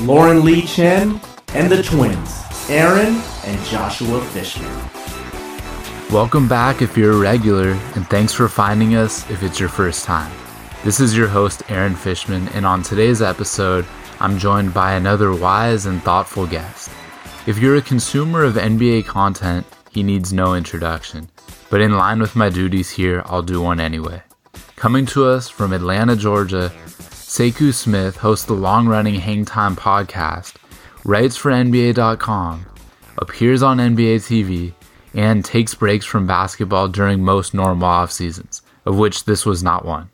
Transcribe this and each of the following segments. Lauren Lee Chen, and the twins, Aaron and Joshua Fishman. Welcome back if you're a regular, and thanks for finding us if it's your first time. This is your host, Aaron Fishman, and on today's episode, I'm joined by another wise and thoughtful guest. If you're a consumer of NBA content, he needs no introduction, but in line with my duties here, I'll do one anyway. Coming to us from Atlanta, Georgia, Sekou Smith hosts the long-running Hang Time Podcast, writes for NBA.com, appears on NBA TV, and takes breaks from basketball during most normal off-seasons, of which this was not one.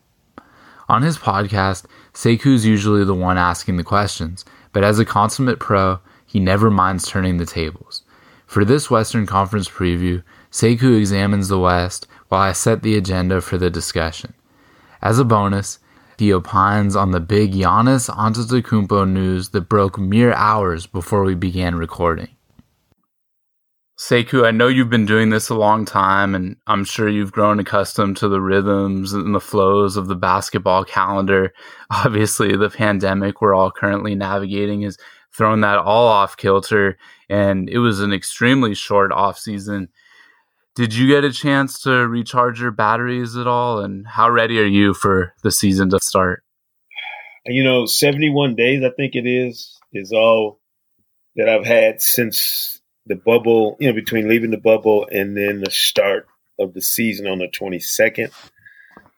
On his podcast, Sekou's usually the one asking the questions, but as a consummate pro, he never minds turning the tables. For this Western Conference preview, Sekou examines the West while I set the agenda for the discussion. As a bonus, he opines on the big Giannis Antetokounmpo news that broke mere hours before we began recording. Sekou, I know you've been doing this a long time, and I'm sure you've grown accustomed to the rhythms and the flows of the basketball calendar. Obviously, the pandemic we're all currently navigating has thrown that all off kilter, and it was an extremely short offseason. Did you get a chance to recharge your batteries at all? And how ready are you for the season to start? 71 days, I think it is all that I've had since the bubble, between leaving the bubble and then the start of the season on the 22nd.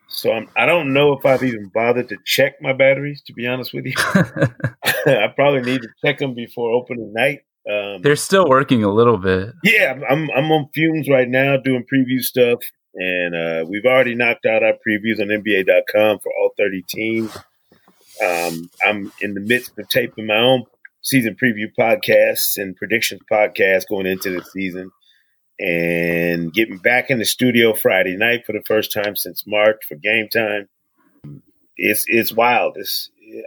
So I don't know if I've even bothered to check my batteries, to be honest with you. I probably need to check them before opening night. They're still working a little bit. Yeah, I'm on fumes right now doing preview stuff, and we've already knocked out our previews on NBA.com for all 30 teams. I'm in the midst of taping my own season preview podcasts and predictions podcast going into the season, and getting back in the studio Friday night for the first time since March for Game Time. It's wild.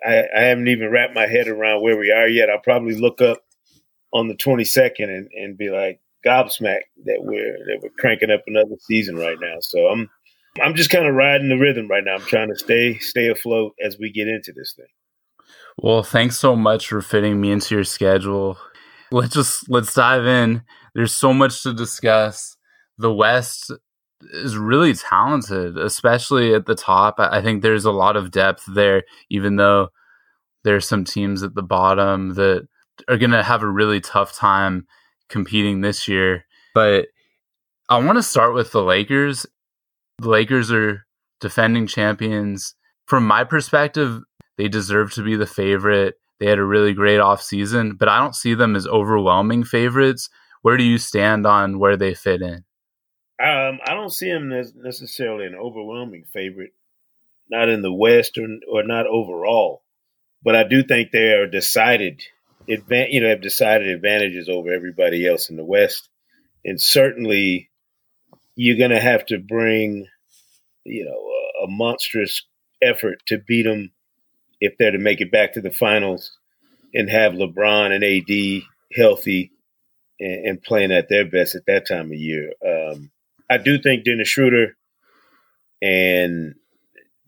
I haven't even wrapped my head around where we are yet. I'll probably look up on the 22nd and be like gobsmacked that we're cranking up another season right now. So I'm just kind of riding the rhythm right now. I'm trying to stay afloat as we get into this thing. Well, thanks so much for fitting me into your schedule. Let's dive in. There's so much to discuss. The West is really talented, especially at the top. I think there's a lot of depth there, even though there's some teams at the bottom that are going to have a really tough time competing this year. But I want to start with the Lakers. The Lakers are defending champions. From my perspective, they deserve to be the favorite. They had a really great offseason, but I don't see them as overwhelming favorites. Where do you stand on where they fit in? I don't see them as necessarily an overwhelming favorite, not in the West or not overall. But I do think they are decided have decided advantages over everybody else in the West. And certainly you're going to have to bring, a monstrous effort to beat them if they're to make it back to the finals and have LeBron and AD healthy and playing at their best at that time of year. I do think Dennis Schroeder and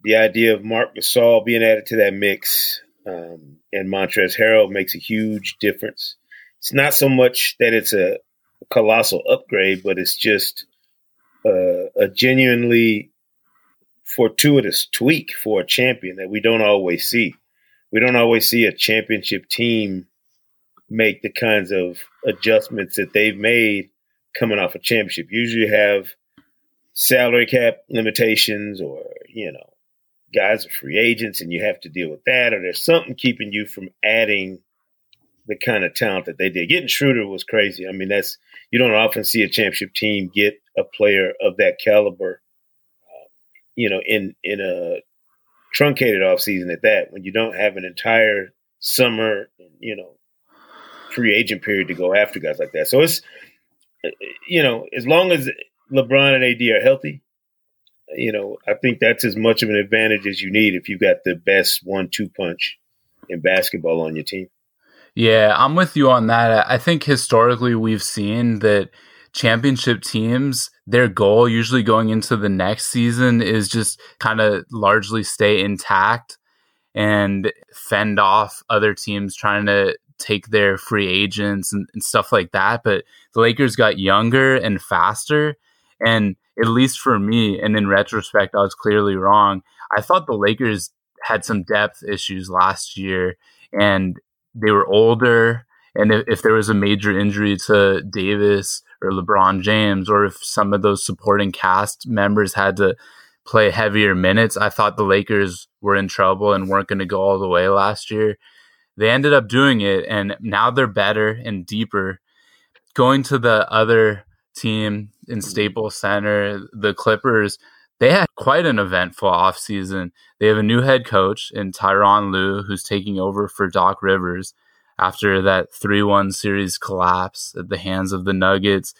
the idea of Mark Gasol being added to that mix, and Montrezl Harrell makes a huge difference. It's not so much that it's a colossal upgrade, but it's just a genuinely fortuitous tweak for a champion that we don't always see. We don't always see a championship team make the kinds of adjustments that they've made coming off a championship. Usually you have salary cap limitations or, guys are free agents and you have to deal with that, or there's something keeping you from adding the kind of talent that they did. Getting Schroeder was crazy. I mean, you don't often see a championship team get a player of that caliber, in a truncated offseason at that, when you don't have an entire summer, free agent period to go after guys like that. So it's, you know, as long as LeBron and AD are healthy, you know, I think that's as much of an advantage as you need if you've got the best 1-2 punch in basketball on your team. Yeah, I'm with you on that. I think historically we've seen that championship teams, their goal usually going into the next season is just kind of largely stay intact and fend off other teams trying to take their free agents and stuff like that. But the Lakers got younger and faster. And at least for me, and in retrospect, I was clearly wrong. I thought the Lakers had some depth issues last year and they were older. And if there was a major injury to Davis or LeBron James, or if some of those supporting cast members had to play heavier minutes, I thought the Lakers were in trouble and weren't going to go all the way last year. They ended up doing it, and now they're better and deeper. Going to the other team in Staples Center, the Clippers, they had quite an eventful offseason. They have a new head coach in Tyronn Lue, who's taking over for Doc Rivers after that 3-1 series collapse at the hands of the Nuggets.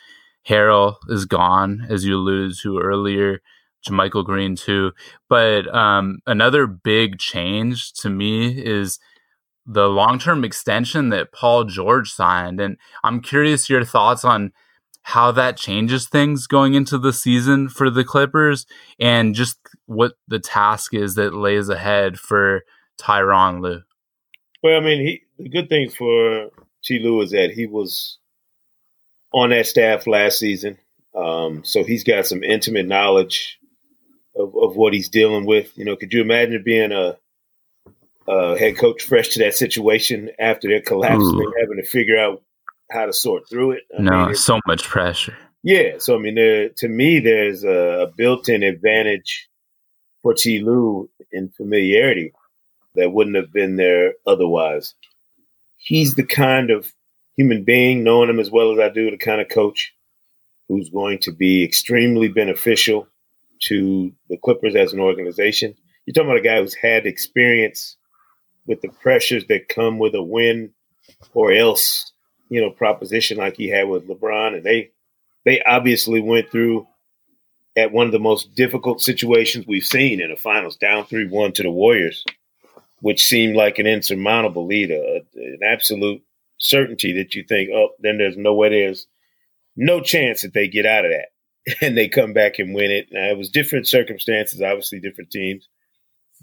Harrell is gone, as you alluded to earlier. Jermichael Green, too. But another big change to me is the long-term extension that Paul George signed. And I'm curious your thoughts on how that changes things going into the season for the Clippers and just what the task is that lays ahead for Tyronn Lue. Well, I mean, the good thing for T. Lue is that he was on that staff last season. So he's got some intimate knowledge of what he's dealing with. You know, could you imagine being a head coach fresh to that situation after their collapse and having to figure out how to sort through it? I mean, so much pressure. Yeah. So, I mean, to me, there's a built-in advantage for T. Lue in familiarity that wouldn't have been there otherwise. He's the kind of human being, knowing him as well as I do, the kind of coach who's going to be extremely beneficial to the Clippers as an organization. You're talking about a guy who's had experience with the pressures that come with a win or else, you know, proposition like he had with LeBron. And they obviously went through at one of the most difficult situations we've seen in the finals, down 3-1 to the Warriors, which seemed like an insurmountable lead, an absolute certainty that you think, oh, then there's no chance that they get out of that. And they come back and win it. Now, it was different circumstances, obviously different teams.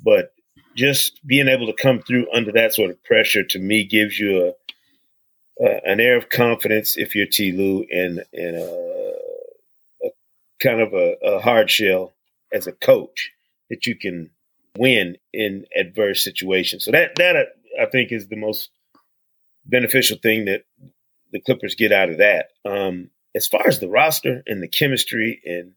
But just being able to come through under that sort of pressure, to me, gives you an air of confidence if you're T. Lue, and a kind of a hard shell as a coach that you can win in adverse situations. So that I think is the most beneficial thing that the Clippers get out of that. As far as the roster and the chemistry and,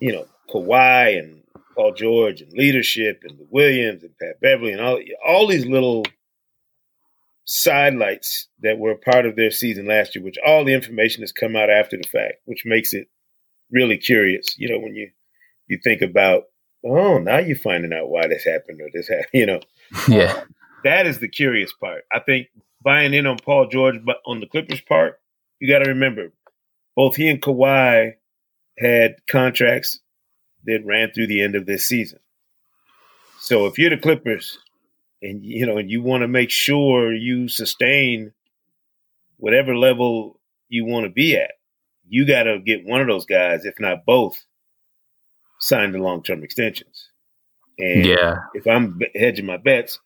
you know, Kawhi and Paul George and leadership and the Williams and Pat Beverly and all these little sidelights that were part of their season last year, which all the information has come out after the fact, which makes it really curious. You know, when you think about, oh, now you're finding out why this happened or this happened, you know. Yeah. That is the curious part. I think buying in on Paul George, but on the Clippers part, you got to remember, both he and Kawhi had contracts that ran through the end of this season. So if you're the Clippers and, you know, and you want to make sure you sustain whatever level you want to be at, you got to get one of those guys, if not both, signed the long-term extensions. And yeah, if I'm hedging my bets,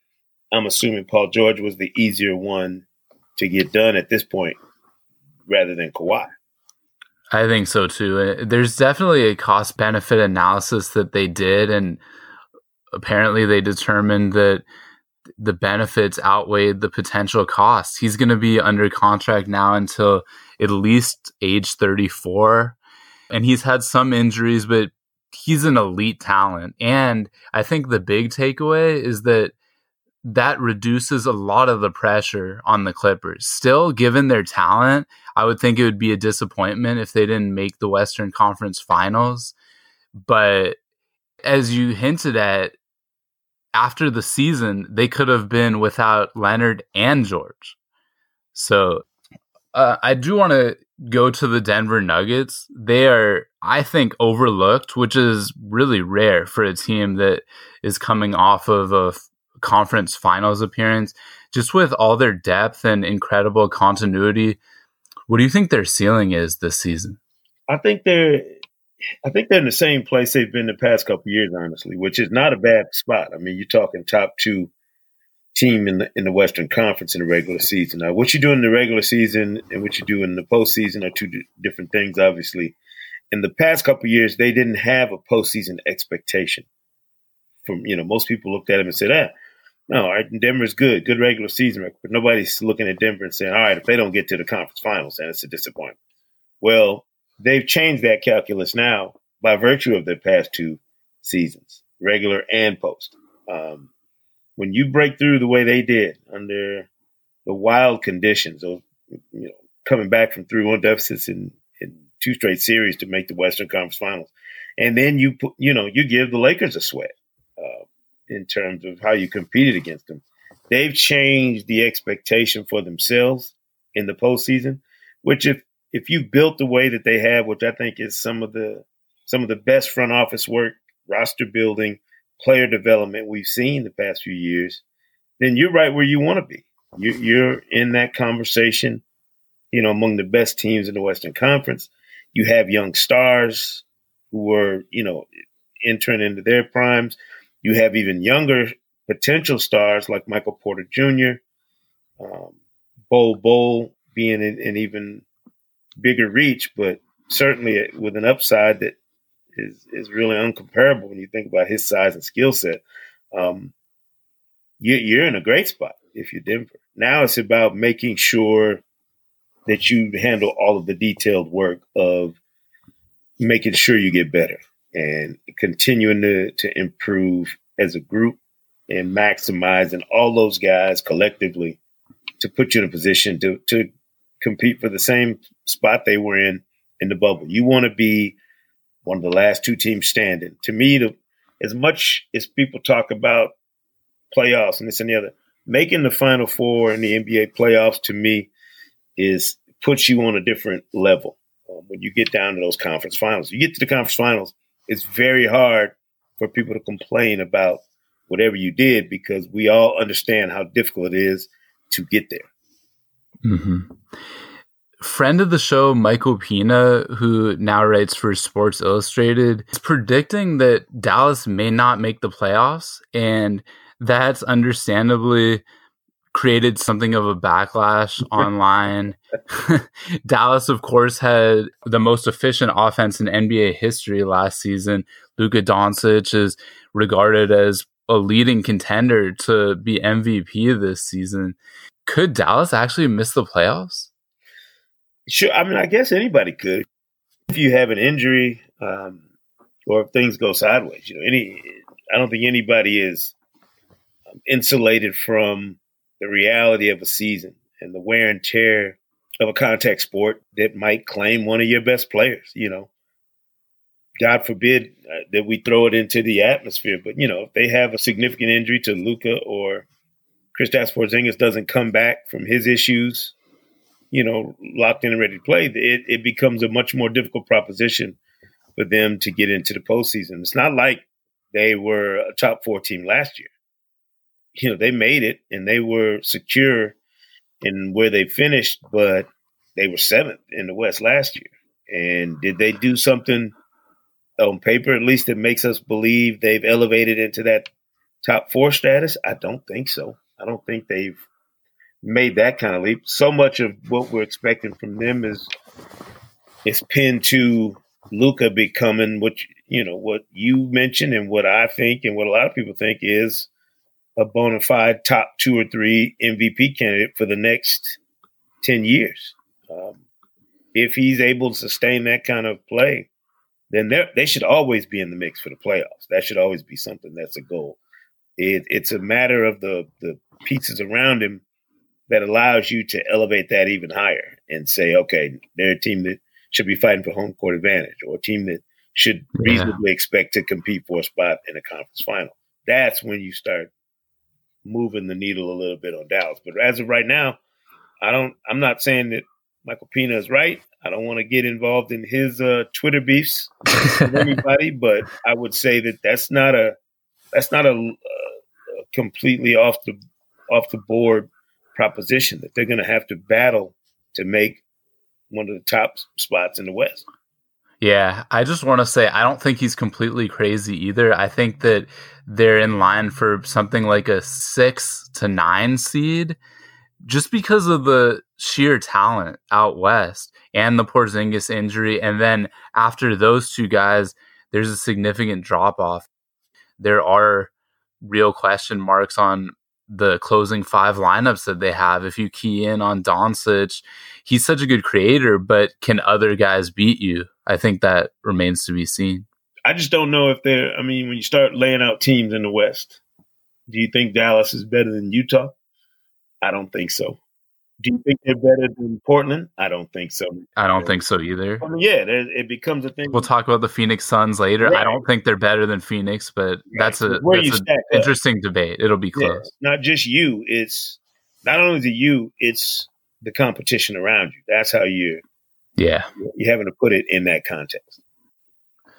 I'm assuming Paul George was the easier one to get done at this point rather than Kawhi. I think so, too. There's definitely a cost-benefit analysis that they did, and apparently they determined that the benefits outweighed the potential costs. He's going to be under contract now until at least age 34, and he's had some injuries, but he's an elite talent. And I think the big takeaway is that reduces a lot of the pressure on the Clippers. Still, given their talent, I would think it would be a disappointment if they didn't make the Western Conference Finals. But as you hinted at, after the season, they could have been without Leonard and George. So I do want to go to the Denver Nuggets. They are, I think, overlooked, which is really rare for a team that is coming off of a conference finals appearance. Just with all their depth and incredible continuity, what do you think their ceiling is this season? I think they're in the same place they've been the past couple of years, honestly, which is not a bad spot. I mean, you're talking top two team in the Western Conference in the regular season. Now, what you do in the regular season and what you do in the postseason are two different things, obviously. In the past couple of years, they didn't have a postseason expectation. From most people looked at them and said, no, all right, Denver's good regular season record. But nobody's looking at Denver and saying, all right, if they don't get to the conference finals, then it's a disappointment. Well, they've changed that calculus now by virtue of their past two seasons, regular and post. When you break through the way they did under the wild conditions of coming back from 3-1 deficits in two straight series to make the Western Conference Finals, and then you give the Lakers a sweat in terms of how you competed against them, they've changed the expectation for themselves in the postseason. Which if you built the way that they have, which I think is some of the best front office work, roster building, player development we've seen the past few years, then you're right where you want to be. You're in that conversation, among the best teams in the Western Conference. You have young stars who are, entering into their primes. You have even younger potential stars like Michael Porter Jr., Bol being an even bigger reach, but certainly with an upside that is really uncomparable when you think about his size and skill set. You're in a great spot if you're Denver. Now it's about making sure that you handle all of the detailed work of making sure you get better and continuing to improve as a group and maximizing all those guys collectively to put you in a position to compete for the same spot they were in the bubble. You want to be one of the last two teams standing. To me, as much as people talk about playoffs and this and the other, making the Final Four in the NBA playoffs to me puts you on a different level when you get down to those conference finals. You get to the conference finals, it's very hard for people to complain about whatever you did because we all understand how difficult it is to get there. Mm-hmm. Friend of the show, Michael Pina, who now writes for Sports Illustrated, is predicting that Dallas may not make the playoffs, and that's understandably created something of a backlash online. Dallas, of course, had the most efficient offense in NBA history last season. Luka Doncic is regarded as a leading contender to be MVP this season. Could Dallas actually miss the playoffs? Sure. I mean, I guess anybody could. If you have an injury or if things go sideways, I don't think anybody is insulated from the reality of a season and the wear and tear of a contact sport that might claim one of your best players. God forbid that we throw it into the atmosphere. But, if they have a significant injury to Luka or Kristaps Porzingis doesn't come back from his issues, locked in and ready to play, it becomes a much more difficult proposition for them to get into the postseason. It's not like they were a top four team last year. They made it and they were secure in where they finished, but they were 7th in the West last year. And did they do something on paper, at least, that makes us believe they've elevated into that top four status? I don't think so. I don't think they've made that kind of leap. So much of what we're expecting from them is pinned to Luka becoming what you mentioned and what I think and what a lot of people think is a bona fide top 2 or 3 MVP candidate for the next 10 years. If he's able to sustain that kind of play, then they should always be in the mix for the playoffs. That should always be something that's a goal. It's a matter of the pieces around him that allows you to elevate that even higher and say, okay, they're a team that should be fighting for home court advantage or a team that should reasonably expect to compete for a spot in a conference final. That's when you start moving the needle a little bit on Dallas. But as of right now, I'm not saying that Michael Pina is right. I don't want to get involved in his Twitter beefs with anybody, but I would say that that's not a completely off the board proposition that they're going to have to battle to make one of the top spots in the West. Yeah, I just want to say I don't think he's completely crazy either. I think that they're in line for something like a 6 to 9 seed just because of the sheer talent out West and the Porzingis injury. And then after those two guys, there's a significant drop-off. There are real question marks on the closing 5 lineups that they have. If you key in on Doncic, he's such a good creator, but can other guys beat you? I think that remains to be seen. I just don't know if they're, I mean, when you start laying out teams in the West, do you think Dallas is better than Utah? I don't think so. Do you think they're better than Portland? I don't think so. I don't think so either. I mean, yeah, it becomes a thing. We'll talk about the Phoenix Suns later. Right. I don't think they're better than Phoenix, but that's an interesting debate. It'll be close. Yeah. Not just you. It's not only the you, it's the competition around you. That's how you're. Yeah. You're having to put it in that context.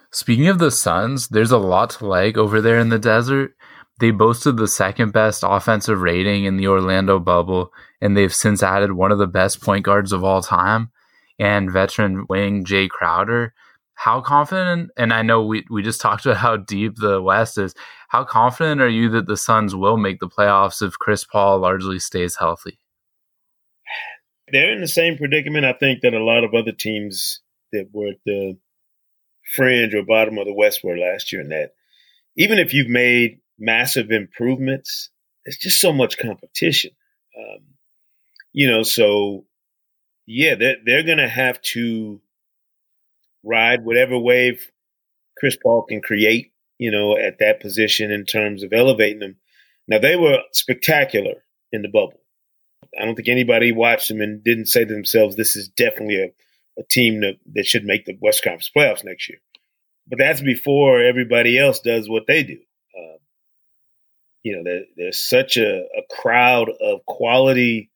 Speaking of the Suns, there's a lot to like over there in the desert. They boasted the second best offensive rating in the Orlando bubble, and they've since added one of the best point guards of all time and veteran wing Jay Crowder. How confident, and I know we just talked about how deep the West is, how confident are you that the Suns will make the playoffs if Chris Paul largely stays healthy? They're in the same predicament, I think, that a lot of other teams that were at the fringe or bottom of the West were last year, in that even if you've made massive improvements, there's just so much competition. So, yeah, they're going to have to ride whatever wave Chris Paul can create, at that position in terms of elevating them. Now, they were spectacular in the bubble. I don't think anybody watched them and didn't say to themselves, this is definitely a team that should make the West Conference playoffs next year. But that's before everybody else does what they do. There's such a crowd of quality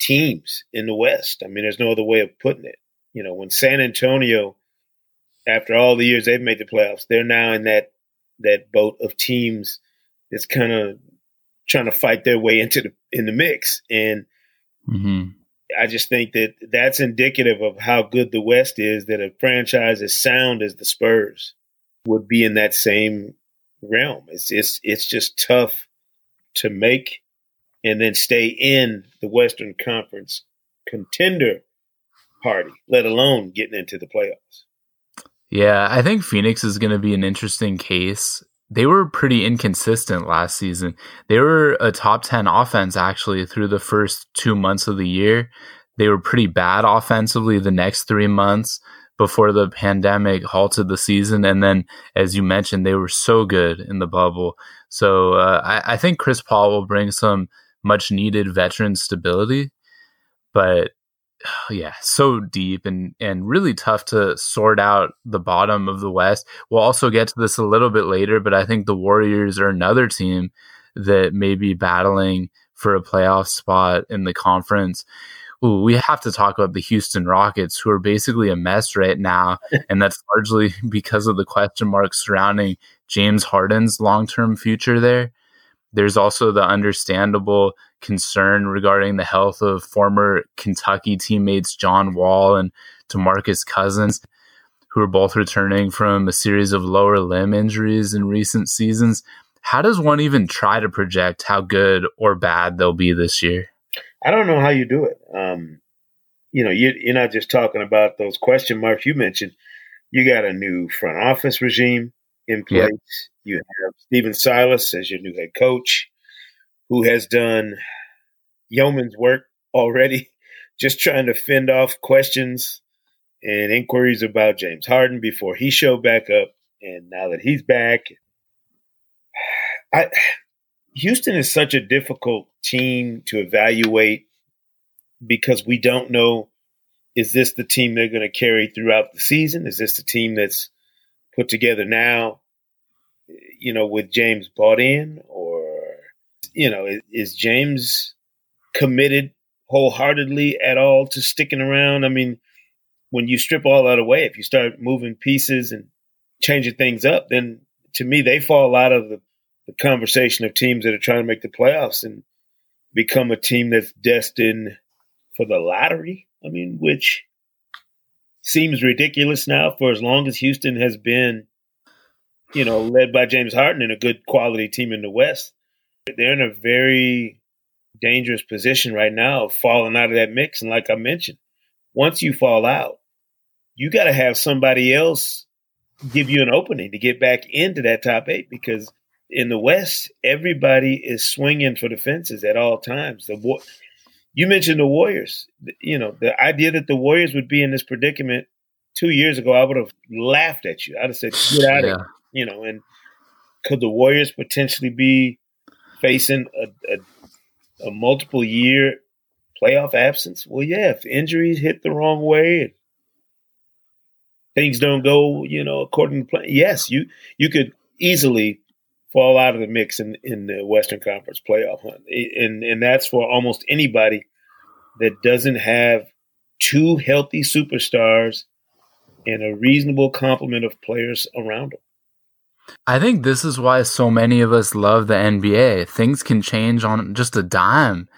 teams in the West. I mean, there's no other way of putting it. When San Antonio, after all the years they've made the playoffs, they're now in that boat of teams that's kind of trying to fight their way into in the mix. And I just think that that's indicative of how good the West is, that a franchise as sound as the Spurs would be in that same realm. It's just tough to make and then stay in the Western Conference contender party, let alone getting into the playoffs. Yeah, I think Phoenix is going to be an interesting case. They were pretty inconsistent last season. They were a top 10 offense, actually, through the first 2 months of the year. They were pretty bad offensively the next 3 months before the pandemic halted the season. And then, as you mentioned, they were so good in the bubble. So I think Chris Paul will bring some much-needed veteran stability. But yeah, so deep and really tough to sort out the bottom of the West. We'll also get to this a little bit later, but I think the Warriors are another team that may be battling for a playoff spot in the conference. Ooh, we have to talk about the Houston Rockets, who are basically a mess right now, and that's largely because of the question marks surrounding James Harden's long-term future there. There's also the understandable concern regarding the health of former Kentucky teammates John Wall and DeMarcus Cousins, who are both returning from a series of lower limb injuries in recent seasons. How does one even try to project how good or bad they'll be this year? I don't know how you do it. You're not just talking about those question marks you mentioned. You got a new front office regime in place. Yep. You have Steven Silas as your new head coach, who has done yeoman's work already, just trying to fend off questions and inquiries about James Harden before he showed back up. And now that he's back, Houston is such a difficult team to evaluate because we don't know, is this the team they're going to carry throughout the season? Is this the team that's put together now, with James bought in, or is James committed wholeheartedly at all to sticking around. I mean, when you strip all that away, if you start moving pieces and changing things up, then to me, they fall out of the conversation of teams that are trying to make the playoffs and become a team that's destined for the lottery. I mean, which seems ridiculous now for as long as Houston has been, you know, led by James Harden and a good quality team in the West. They're in a very dangerous position right now of falling out of that mix. And like I mentioned, once you fall out, you got to have somebody else give you an opening to get back into that top eight, because in the West, everybody is swinging for the fences at all times. You mentioned the Warriors. You know, the idea that the Warriors would be in this predicament 2 years ago, I would have laughed at you. I'd have said, get out of here. You know, and could the Warriors potentially be facing a multiple year playoff absence? Well, yeah, if injuries hit the wrong way and things don't go, you know, according to plan, yes, you could easily fall out of the mix in the Western Conference playoff hunt. And that's for almost anybody that doesn't have two healthy superstars and a reasonable complement of players around them. I think this is why so many of us love the NBA. Things can change on just a dime.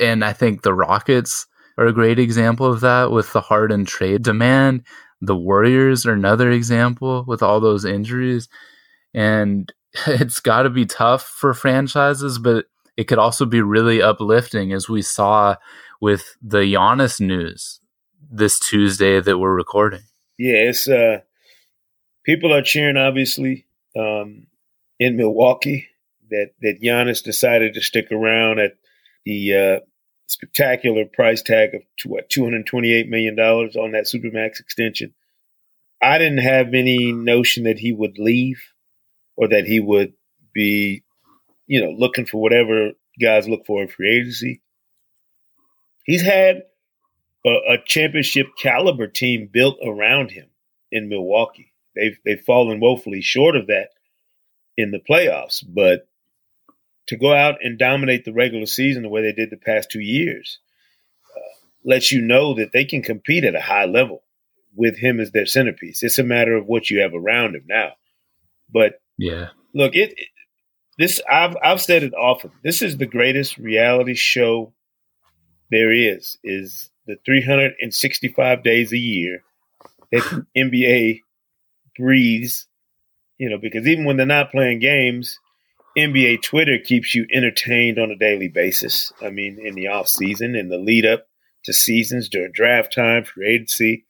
And I think the Rockets are a great example of that with the Harden trade demand. The Warriors are another example with all those injuries. And it's got to be tough for franchises, but it could also be really uplifting, as we saw with the Giannis news this Tuesday that we're recording. Yeah, it's people are cheering, obviously. In Milwaukee, that Giannis decided to stick around at the spectacular price tag of $228 million on that Supermax extension. I didn't have any notion that he would leave or that he would be, you know, looking for whatever guys look for in free agency. He's had a championship caliber team built around him in Milwaukee. They've fallen woefully short of that in the playoffs, but to go out and dominate the regular season the way they did the past 2 years lets you know that they can compete at a high level with him as their centerpiece. It's a matter of what you have around him now. But yeah, look, I've said it often. This is the greatest reality show there is the 365 days a year that NBA breathes, you know, because even when they're not playing games, NBA Twitter keeps you entertained on a daily basis. I mean, in the off season, in the lead up to seasons, during draft time, free agency,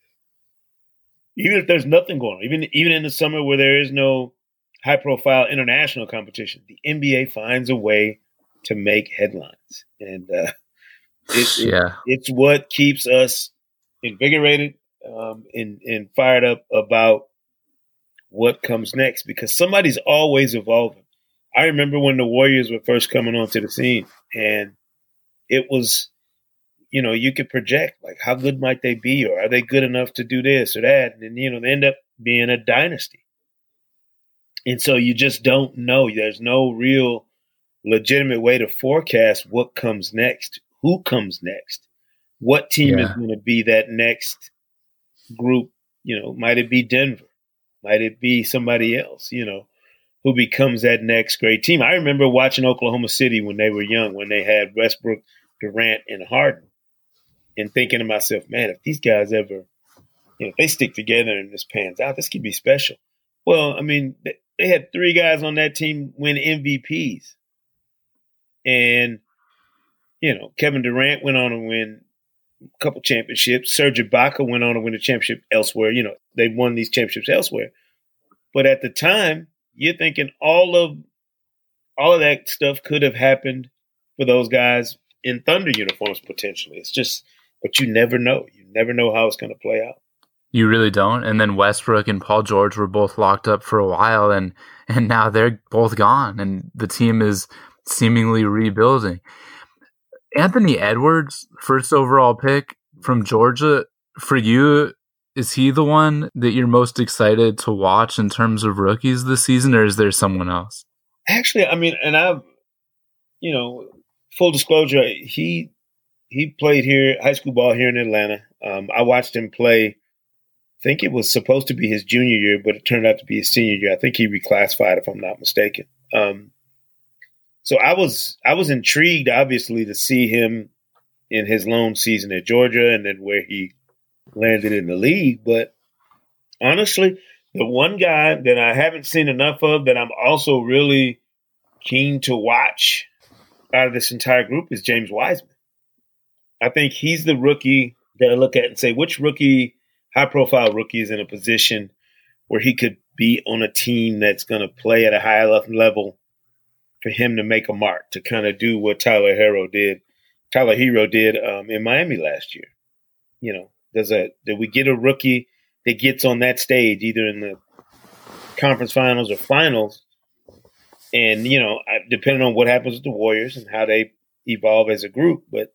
even if there's nothing going on, even in the summer where there is no high profile international competition, the NBA finds a way to make headlines, and it's what keeps us invigorated and fired up about what comes next, because somebody's always evolving. I remember when the Warriors were first coming onto the scene, and it was, you know, you could project, like, how good might they be, or are they good enough to do this or that? And then, you know, they end up being a dynasty. And so you just don't know. There's no real legitimate way to forecast what comes next, who comes next, what team is going to be that next group. You know, might it be Denver? Might it be somebody else, you know, who becomes that next great team? I remember watching Oklahoma City when they were young, when they had Westbrook, Durant, and Harden, and thinking to myself, man, if these guys ever, you know, if they stick together and this pans out, this could be special. Well, I mean, they had three guys on that team win MVPs. And, you know, Kevin Durant went on to win a couple championships. Serge Ibaka went on to win a championship elsewhere. You know, they won these championships elsewhere. But at the time, you're thinking all of that stuff could have happened for those guys in Thunder uniforms potentially. It's just, but you never know. You never know how it's going to play out. You really don't. And then Westbrook and Paul George were both locked up for a while, and now they're both gone, and the team is seemingly rebuilding. Anthony Edwards, first overall pick from Georgia, for you, is he the one that you're most excited to watch in terms of rookies this season, or is there someone else? Actually, I mean, and I've, you know, full disclosure, he He played here, high school ball here in Atlanta. I watched him play. I think it was supposed to be his junior year, but it turned out to be his senior year. I think he reclassified, if I'm not mistaken. So I was intrigued, obviously, to see him in his lone season at Georgia and then where he landed in the league. But honestly, the one guy that I haven't seen enough of that I'm also really keen to watch out of this entire group is James Wiseman. I think he's the rookie that I look at and say, which rookie, high-profile rookie, is in a position where he could be on a team that's going to play at a high enough level for him to make a mark, to kind of do what Tyler Hero did in Miami last year. You know, did we get a rookie that gets on that stage, either in the conference finals or finals? And, you know, depending on what happens with the Warriors and how they evolve as a group, but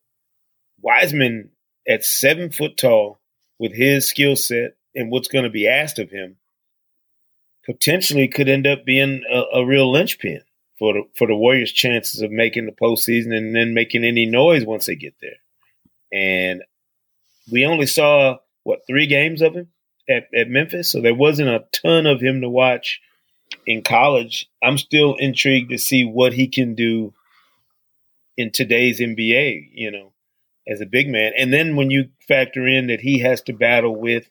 Wiseman at 7 foot tall with his skill set and what's going to be asked of him potentially could end up being a real linchpin for the Warriors' chances of making the postseason and then making any noise once they get there. And we only saw, three games of him at Memphis, so there wasn't a ton of him to watch in college. I'm still intrigued to see what he can do in today's NBA, you know, as a big man. And then when you factor in that he has to battle with,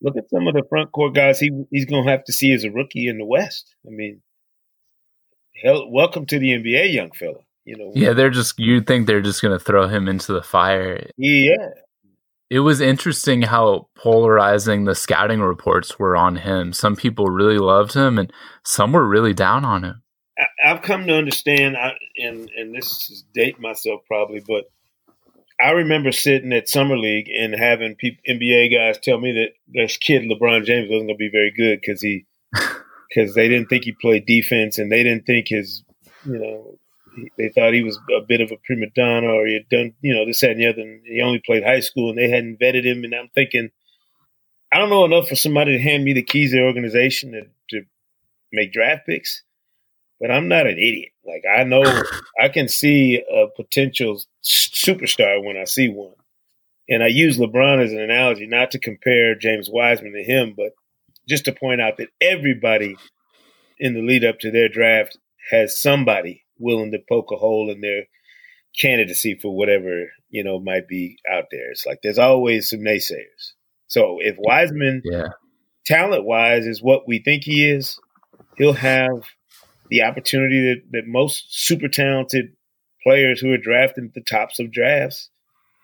look at some of the front court guys he's going to have to see as a rookie in the West. I mean, hell, welcome to the NBA, young fella. You know, yeah, you'd think they're just going to throw him into the fire. Yeah. It was interesting how polarizing the scouting reports were on him. Some people really loved him and some were really down on him. I've come to understand, and this is dating myself probably, but I remember sitting at Summer League and having NBA guys tell me that this kid, LeBron James, wasn't going to be very good because they didn't think he played defense and they didn't think they thought he was a bit of a prima donna or he had done, this, that, and the other. And he only played high school and they hadn't vetted him. And I'm thinking, I don't know enough for somebody to hand me the keys to their organization to make draft picks, but I'm not an idiot. Like, I know I can see a potential superstar when I see one. And I use LeBron as an analogy, not to compare James Wiseman to him, but just to point out that everybody in the lead up to their draft has somebody willing to poke a hole in their candidacy for whatever, might be out there. It's like there's always some naysayers. So if Wiseman, talent-wise, is what we think he is, he'll have – the opportunity that most super talented players who are drafted at the tops of drafts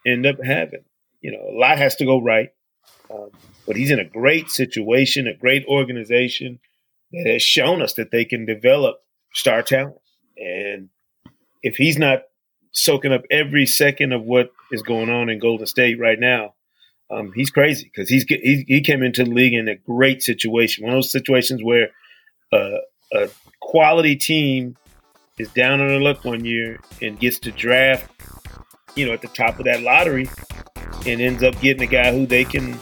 end up having. A lot has to go right, but he's in a great situation, a great organization that has shown us that they can develop star talent. And if he's not soaking up every second of what is going on in Golden State right now, he's crazy because he came into the league in a great situation, one of those situations where a quality team is down on their luck one year and gets to draft, at the top of that lottery and ends up getting a guy who they can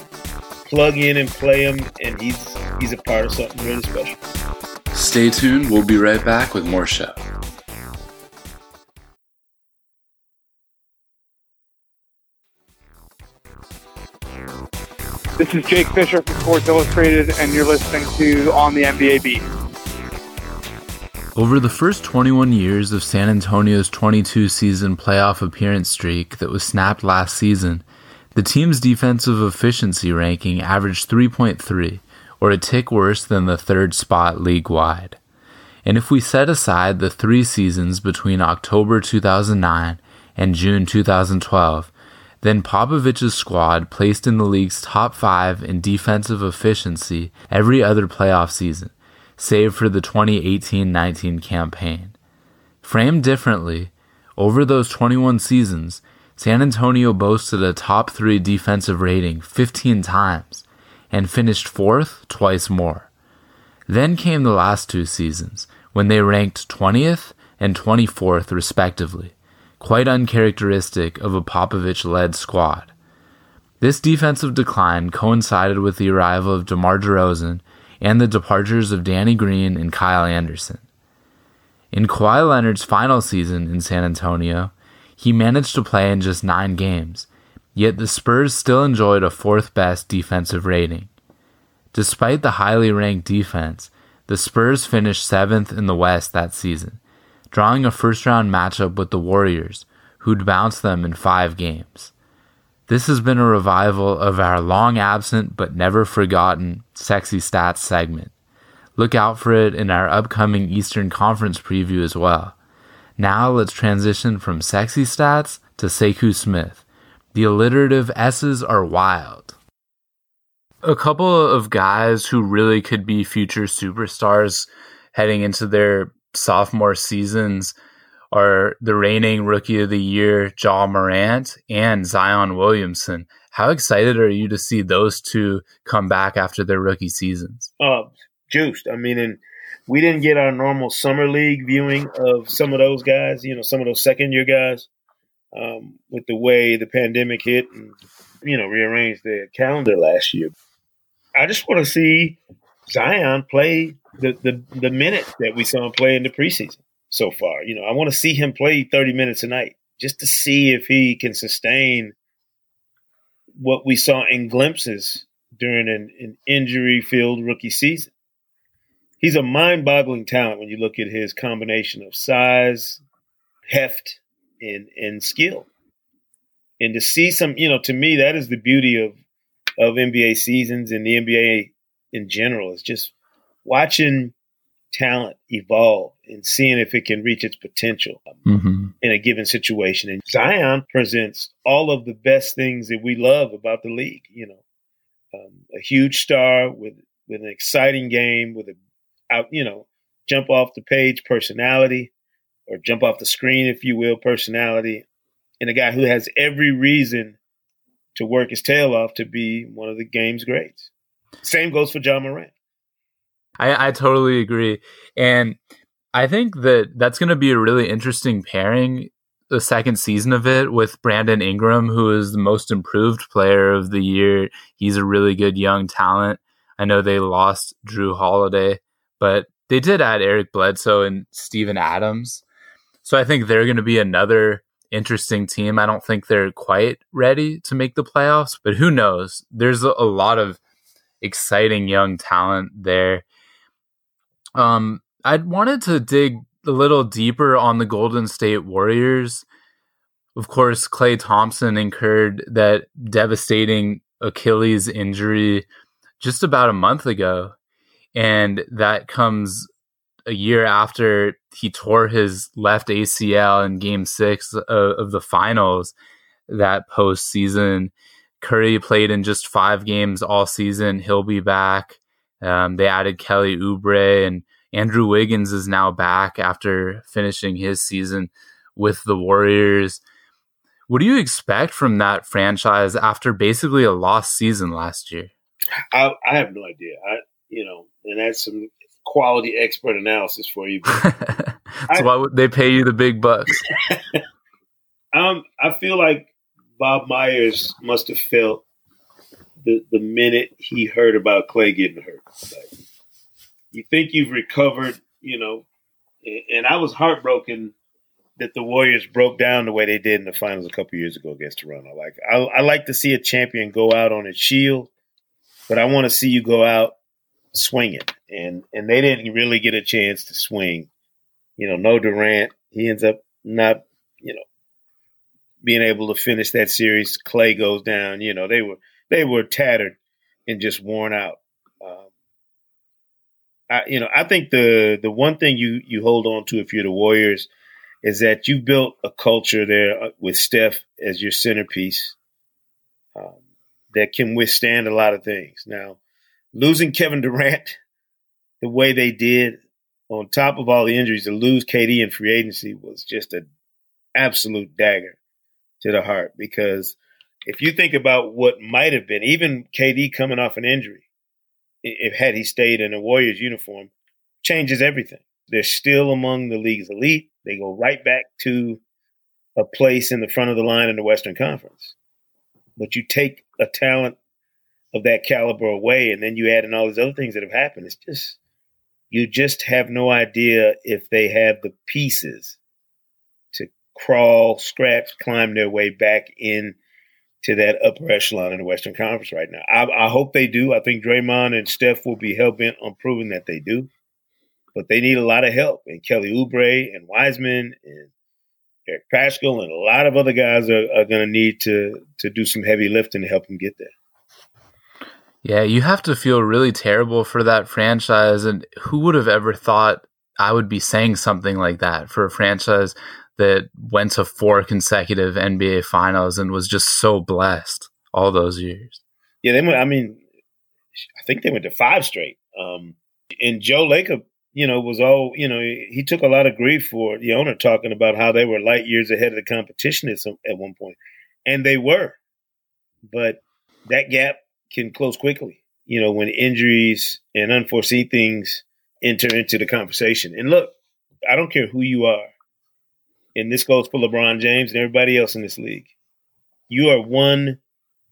plug in and play him, and he's a part of something really special. Stay tuned. We'll be right back with more show. This is Jake Fisher from Sports Illustrated, and you're listening to On the NBA Beat. Over the first 21 years of San Antonio's 22-season playoff appearance streak that was snapped last season, the team's defensive efficiency ranking averaged 3.3, or a tick worse than the third spot league-wide. And if we set aside the three seasons between October 2009 and June 2012, then Popovich's squad placed in the league's top 5 in defensive efficiency every other playoff season, save for the 2018-19 campaign. Framed differently, over those 21 seasons, San Antonio boasted a top 3 defensive rating 15 times and finished 4th twice more. Then came the last two seasons, when they ranked 20th and 24th respectively, quite uncharacteristic of a Popovich-led squad. This defensive decline coincided with the arrival of DeMar DeRozan and the departures of Danny Green and Kyle Anderson. In Kawhi Leonard's final season in San Antonio, He managed to play in just 9 games, yet the Spurs still enjoyed a 4th-best defensive rating. Despite the highly ranked defense, the Spurs finished 7th in the West that season, drawing a first-round matchup with the Warriors, who'd bounced them in 5 games. This has been a revival of our long-absent but never-forgotten Sexy Stats segment. Look out for it in our upcoming Eastern Conference preview as well. Now let's transition from Sexy Stats to Sekou Smith. The alliterative S's are wild. A couple of guys who really could be future superstars heading into their sophomore seasons are the reigning Rookie of the Year, Ja Morant, and Zion Williamson. How excited are you to see those two come back after their rookie seasons? Juiced. I mean, and we didn't get our normal summer league viewing of some of those guys, you know, some of those second-year guys with the way the pandemic hit and, you know, rearranged their calendar last year. I just want to see Zion play the minutes that we saw him play in the preseason so far. You know, I want to see him play 30 minutes a night just to see if he can sustain what we saw in glimpses during an injury-filled rookie season. He's a mind-boggling talent when you look at his combination of size, heft, and skill. And to see some, you know, to me, that is the beauty of NBA seasons and the NBA in general, is just watching talent evolve and seeing if it can reach its potential in a given situation. And Zion presents all of the best things that we love about the league, you know, a huge star with an exciting game, with a jump off the page personality, or jump off the screen, if you will, personality, and a guy who has every reason to work his tail off to be one of the game's greats. Same goes for Ja Morant. I totally agree. And I think that that's going to be a really interesting pairing, the second season of it, with Brandon Ingram, who is the most improved player of the year. He's a really good young talent. I know they lost Drew Holiday, but they did add Eric Bledsoe and Steven Adams. So I think they're going to be another interesting team. I don't think they're quite ready to make the playoffs, but who knows? There's a lot of exciting young talent there. I wanted to dig a little deeper on the Golden State Warriors. Of course, Klay Thompson incurred that devastating Achilles injury just about a month ago. And that comes a year after he tore his left ACL in Game 6 of the finals that postseason. Curry played in just 5 games all season. He'll be back. They added Kelly Oubre, and Andrew Wiggins is now back after finishing his season with the Warriors. What do you expect from that franchise after basically a lost season last year? I have no idea. And that's some quality expert analysis for you. That's why they pay you the big bucks. I feel like Bob Myers must have felt the minute he heard about Klay getting hurt. Like, you think you've recovered, you know, and I was heartbroken that the Warriors broke down the way they did in the finals a couple years ago against Toronto. Like, I like to see a champion go out on its shield, but I want to see you go out swinging, and they didn't really get a chance to swing. You know, no Durant. He ends up not, being able to finish that series. Klay goes down. You know, they were tattered and just worn out. I think the one thing you hold on to if you're the Warriors is that you built a culture there with Steph as your centerpiece that can withstand a lot of things. Now, losing Kevin Durant the way they did, on top of all the injuries, to lose KD in free agency was just an absolute dagger to the heart. Because if you think about what might have been, even KD coming off an injury, if had he stayed in a Warriors uniform, changes everything. They're still among the league's elite. They go right back to a place in the front of the line in the Western Conference. But you take a talent of that caliber away, and then you add in all these other things that have happened. It's just, you just have no idea if they have the pieces to crawl, scratch, climb their way back in to that upper echelon in the Western Conference right now. I hope they do. I think Draymond and Steph will be hell-bent on proving that they do. But they need a lot of help. And Kelly Oubre and Wiseman and Eric Pascal and a lot of other guys are going to need to do some heavy lifting to help them get there. Yeah, you have to feel really terrible for that franchise. And who would have ever thought I would be saying something like that for a franchise that went to 4 consecutive NBA finals and was just so blessed all those years? Yeah, they went, I mean, I think they went to 5 straight. And Joe Lacob, was all, he took a lot of grief for the owner talking about how they were light years ahead of the competition at one point. And they were. But that gap can close quickly, when injuries and unforeseen things enter into the conversation. And look, I don't care who you are. And this goes for LeBron James and everybody else in this league. You are one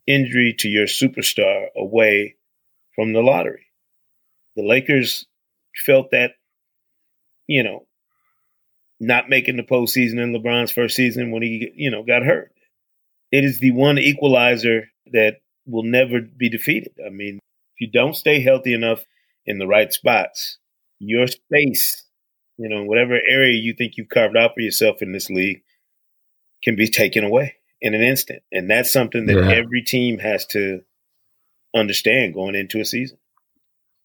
injury to your superstar away from the lottery. The Lakers felt that, not making the postseason in LeBron's first season when he, got hurt. It is the one equalizer that will never be defeated. I mean, if you don't stay healthy enough in the right spots, your space, whatever area you think you've carved out for yourself in this league can be taken away in an instant. And that's something that every team has to understand going into a season.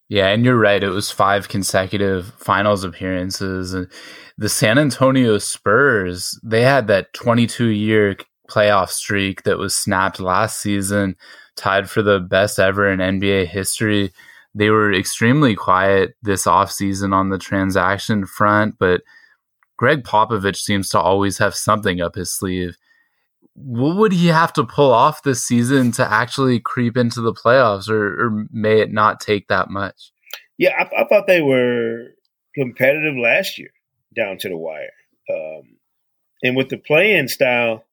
Yeah, and you're right. It was 5 consecutive finals appearances. And the San Antonio Spurs, they had that 22-year playoff streak that was snapped last season, tied for the best ever in NBA history. They were extremely quiet this offseason on the transaction front, but Greg Popovich seems to always have something up his sleeve. What would he have to pull off this season to actually creep into the playoffs, or may it not take that much? Yeah, I thought they were competitive last year down to the wire. And with the play-in style,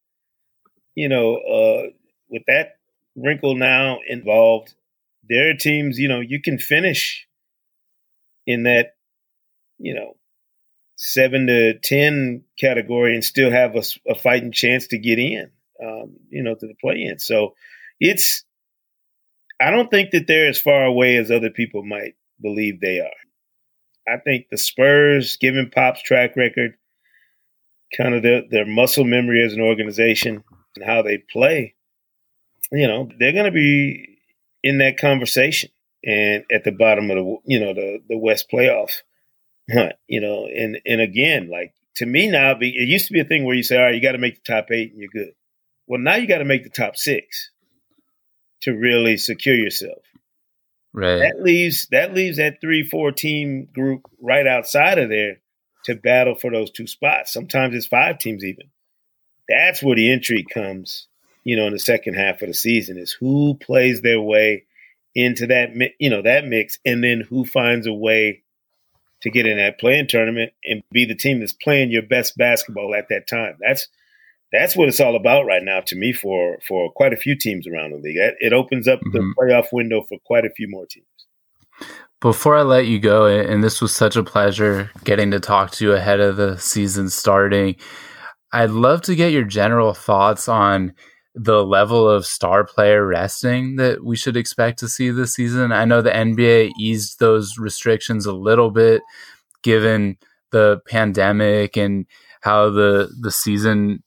with that wrinkle now involved, there are teams, you can finish in that, 7-10 category and still have a fighting chance to get in, to the play-in. So I don't think that they're as far away as other people might believe they are. I think the Spurs, given Pop's track record, kind of their muscle memory as an organization and how they play, they're going to be in that conversation and at the bottom of the West playoff hunt, and again, like, to me now, it used to be a thing where you say, all right, you got to make the top 8 and you're good. Well, now you got to make the top 6 to really secure yourself. Right. That leaves that 3-4 team group right outside of there to battle for those 2 spots. Sometimes it's 5 teams even. That's where the intrigue comes, in the second half of the season, is who plays their way into that, that mix, and then who finds a way to get in that play-in tournament and be the team that's playing your best basketball at that time. That's what it's all about right now to me for quite a few teams around the league. It opens up the playoff window for quite a few more teams. Before I let you go, and this was such a pleasure getting to talk to you ahead of the season starting, I'd love to get your general thoughts on the level of star player resting that we should expect to see this season. I know the NBA eased those restrictions a little bit given the pandemic and how the season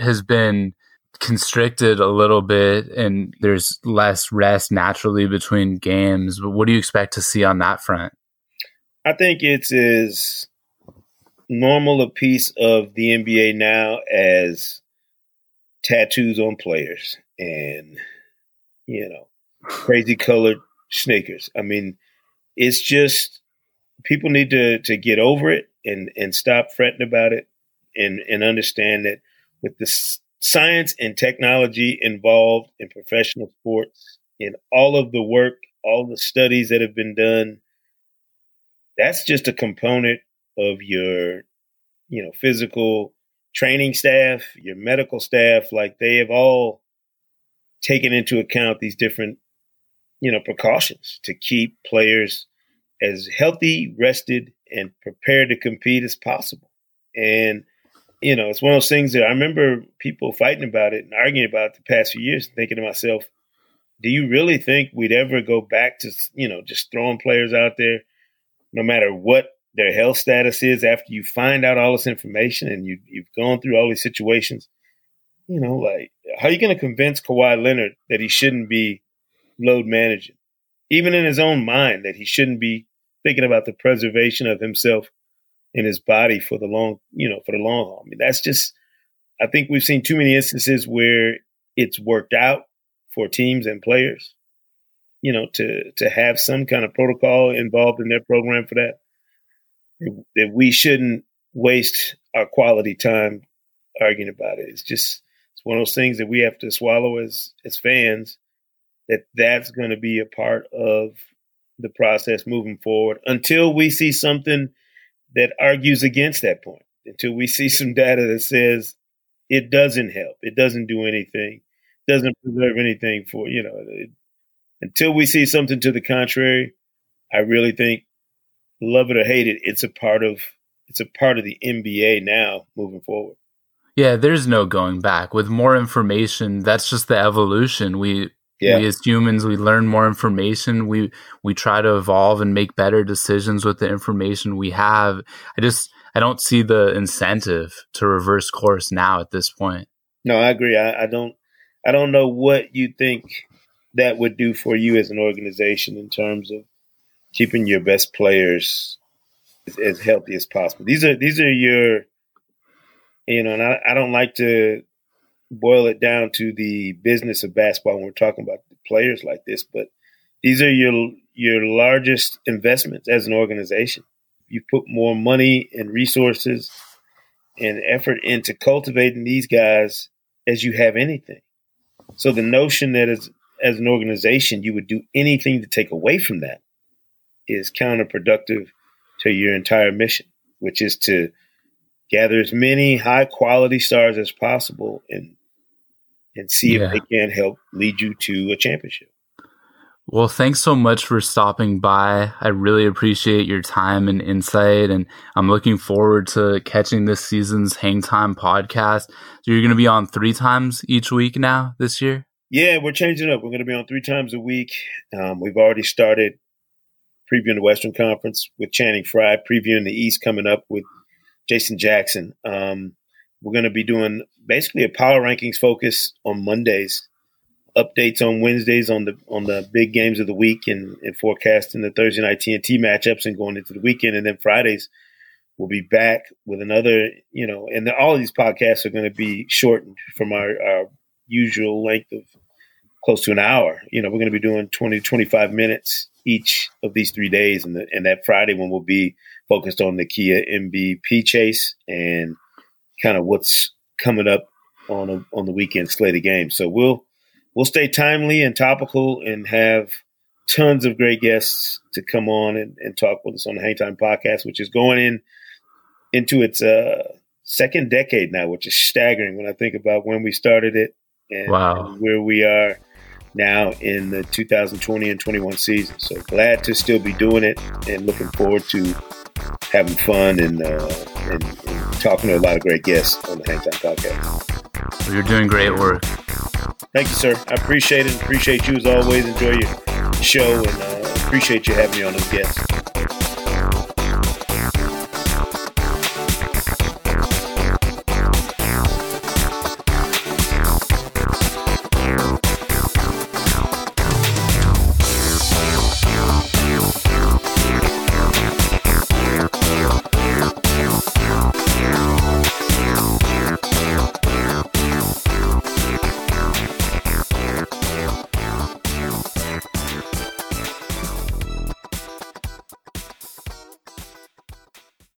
has been constricted a little bit, and there's less rest naturally between games. But what do you expect to see on that front? I think it's as normal a piece of the NBA now as tattoos on players and, crazy colored sneakers. I mean, it's just people need to get over it and stop fretting about it and understand that with the science and technology involved in professional sports and all of the work, all the studies that have been done, that's just a component of your, physical training staff, your medical staff. Like, they have all taken into account these different, precautions to keep players as healthy, rested, and prepared to compete as possible. And you know, it's one of those things that I remember people fighting about it and arguing about it the past few years, thinking to myself, do you really think we'd ever go back to, you know, just throwing players out there, no matter what their health status is, after you find out all this information and you've gone through all these situations? You know, like, how are you going to convince Kawhi Leonard that he shouldn't be load managing, even in his own mind, that he shouldn't be thinking about the preservation of himself and his body for the long, you know, for the long haul? I mean, that's just, I think we've seen too many instances where it's worked out for teams and players, you know, to have some kind of protocol involved in their program for that. That we shouldn't waste our quality time arguing about it. It's just, it's one of those things that we have to swallow as fans, that that's going to be a part of the process moving forward until we see something that argues against that point, until we see some data that says it doesn't help, it doesn't do anything, doesn't preserve anything for, you know, until we see something to the contrary. I really think, love it or hate it, it's a part of the NBA now moving forward. Yeah, there's no going back. With more information, that's just the evolution. We as humans, we learn more information. We try to evolve and make better decisions with the information we have. I don't see the incentive to reverse course now at this point. No, I agree. I don't know what you think that would do for you as an organization in terms of keeping your best players as healthy as possible. These are your, you know, and I don't like to boil it down to the business of basketball when we're talking about players like this, but these are your largest investments as an organization. You put more money and resources and effort into cultivating these guys as you have anything. So the notion that as an organization you would do anything to take away from that is counterproductive to your entire mission, which is to gather as many high-quality stars as possible and see if they can help lead you to a championship. Well, thanks so much for stopping by. I really appreciate your time and insight, and I'm looking forward to catching this season's Hang Time podcast. So you're going to be on 3 times each week now this year? Yeah, we're changing up. We're going to be on 3 times a week. We've already started previewing the Western Conference with Channing Frye, previewing the East coming up with Jason Jackson. We're going to be doing basically a power rankings focus on Mondays, updates on Wednesdays on the big games of the week, and forecasting the Thursday night TNT matchups and going into the weekend. And then Fridays we'll be back with another, you know, and all of these podcasts are going to be shortened from our usual length of close to an hour. You know, we're going to be doing 20 to 25 minutes each of these 3 days, and that Friday one will be focused on the Kia MVP chase and kind of what's coming up on the weekend slate of games. So we'll stay timely and topical and have tons of great guests to come on and talk with us on the Hang Time Podcast, which is going into its second decade now, which is staggering when I think about when we started it and where we are now in the 2020 and 21 season. So glad to still be doing it and looking forward to having fun and talking to a lot of great guests on the Hang Time Podcast. Well, you're doing great work. Thank you, sir. I appreciate it. Appreciate you as always. Enjoy your show, and appreciate you having me on as a guest.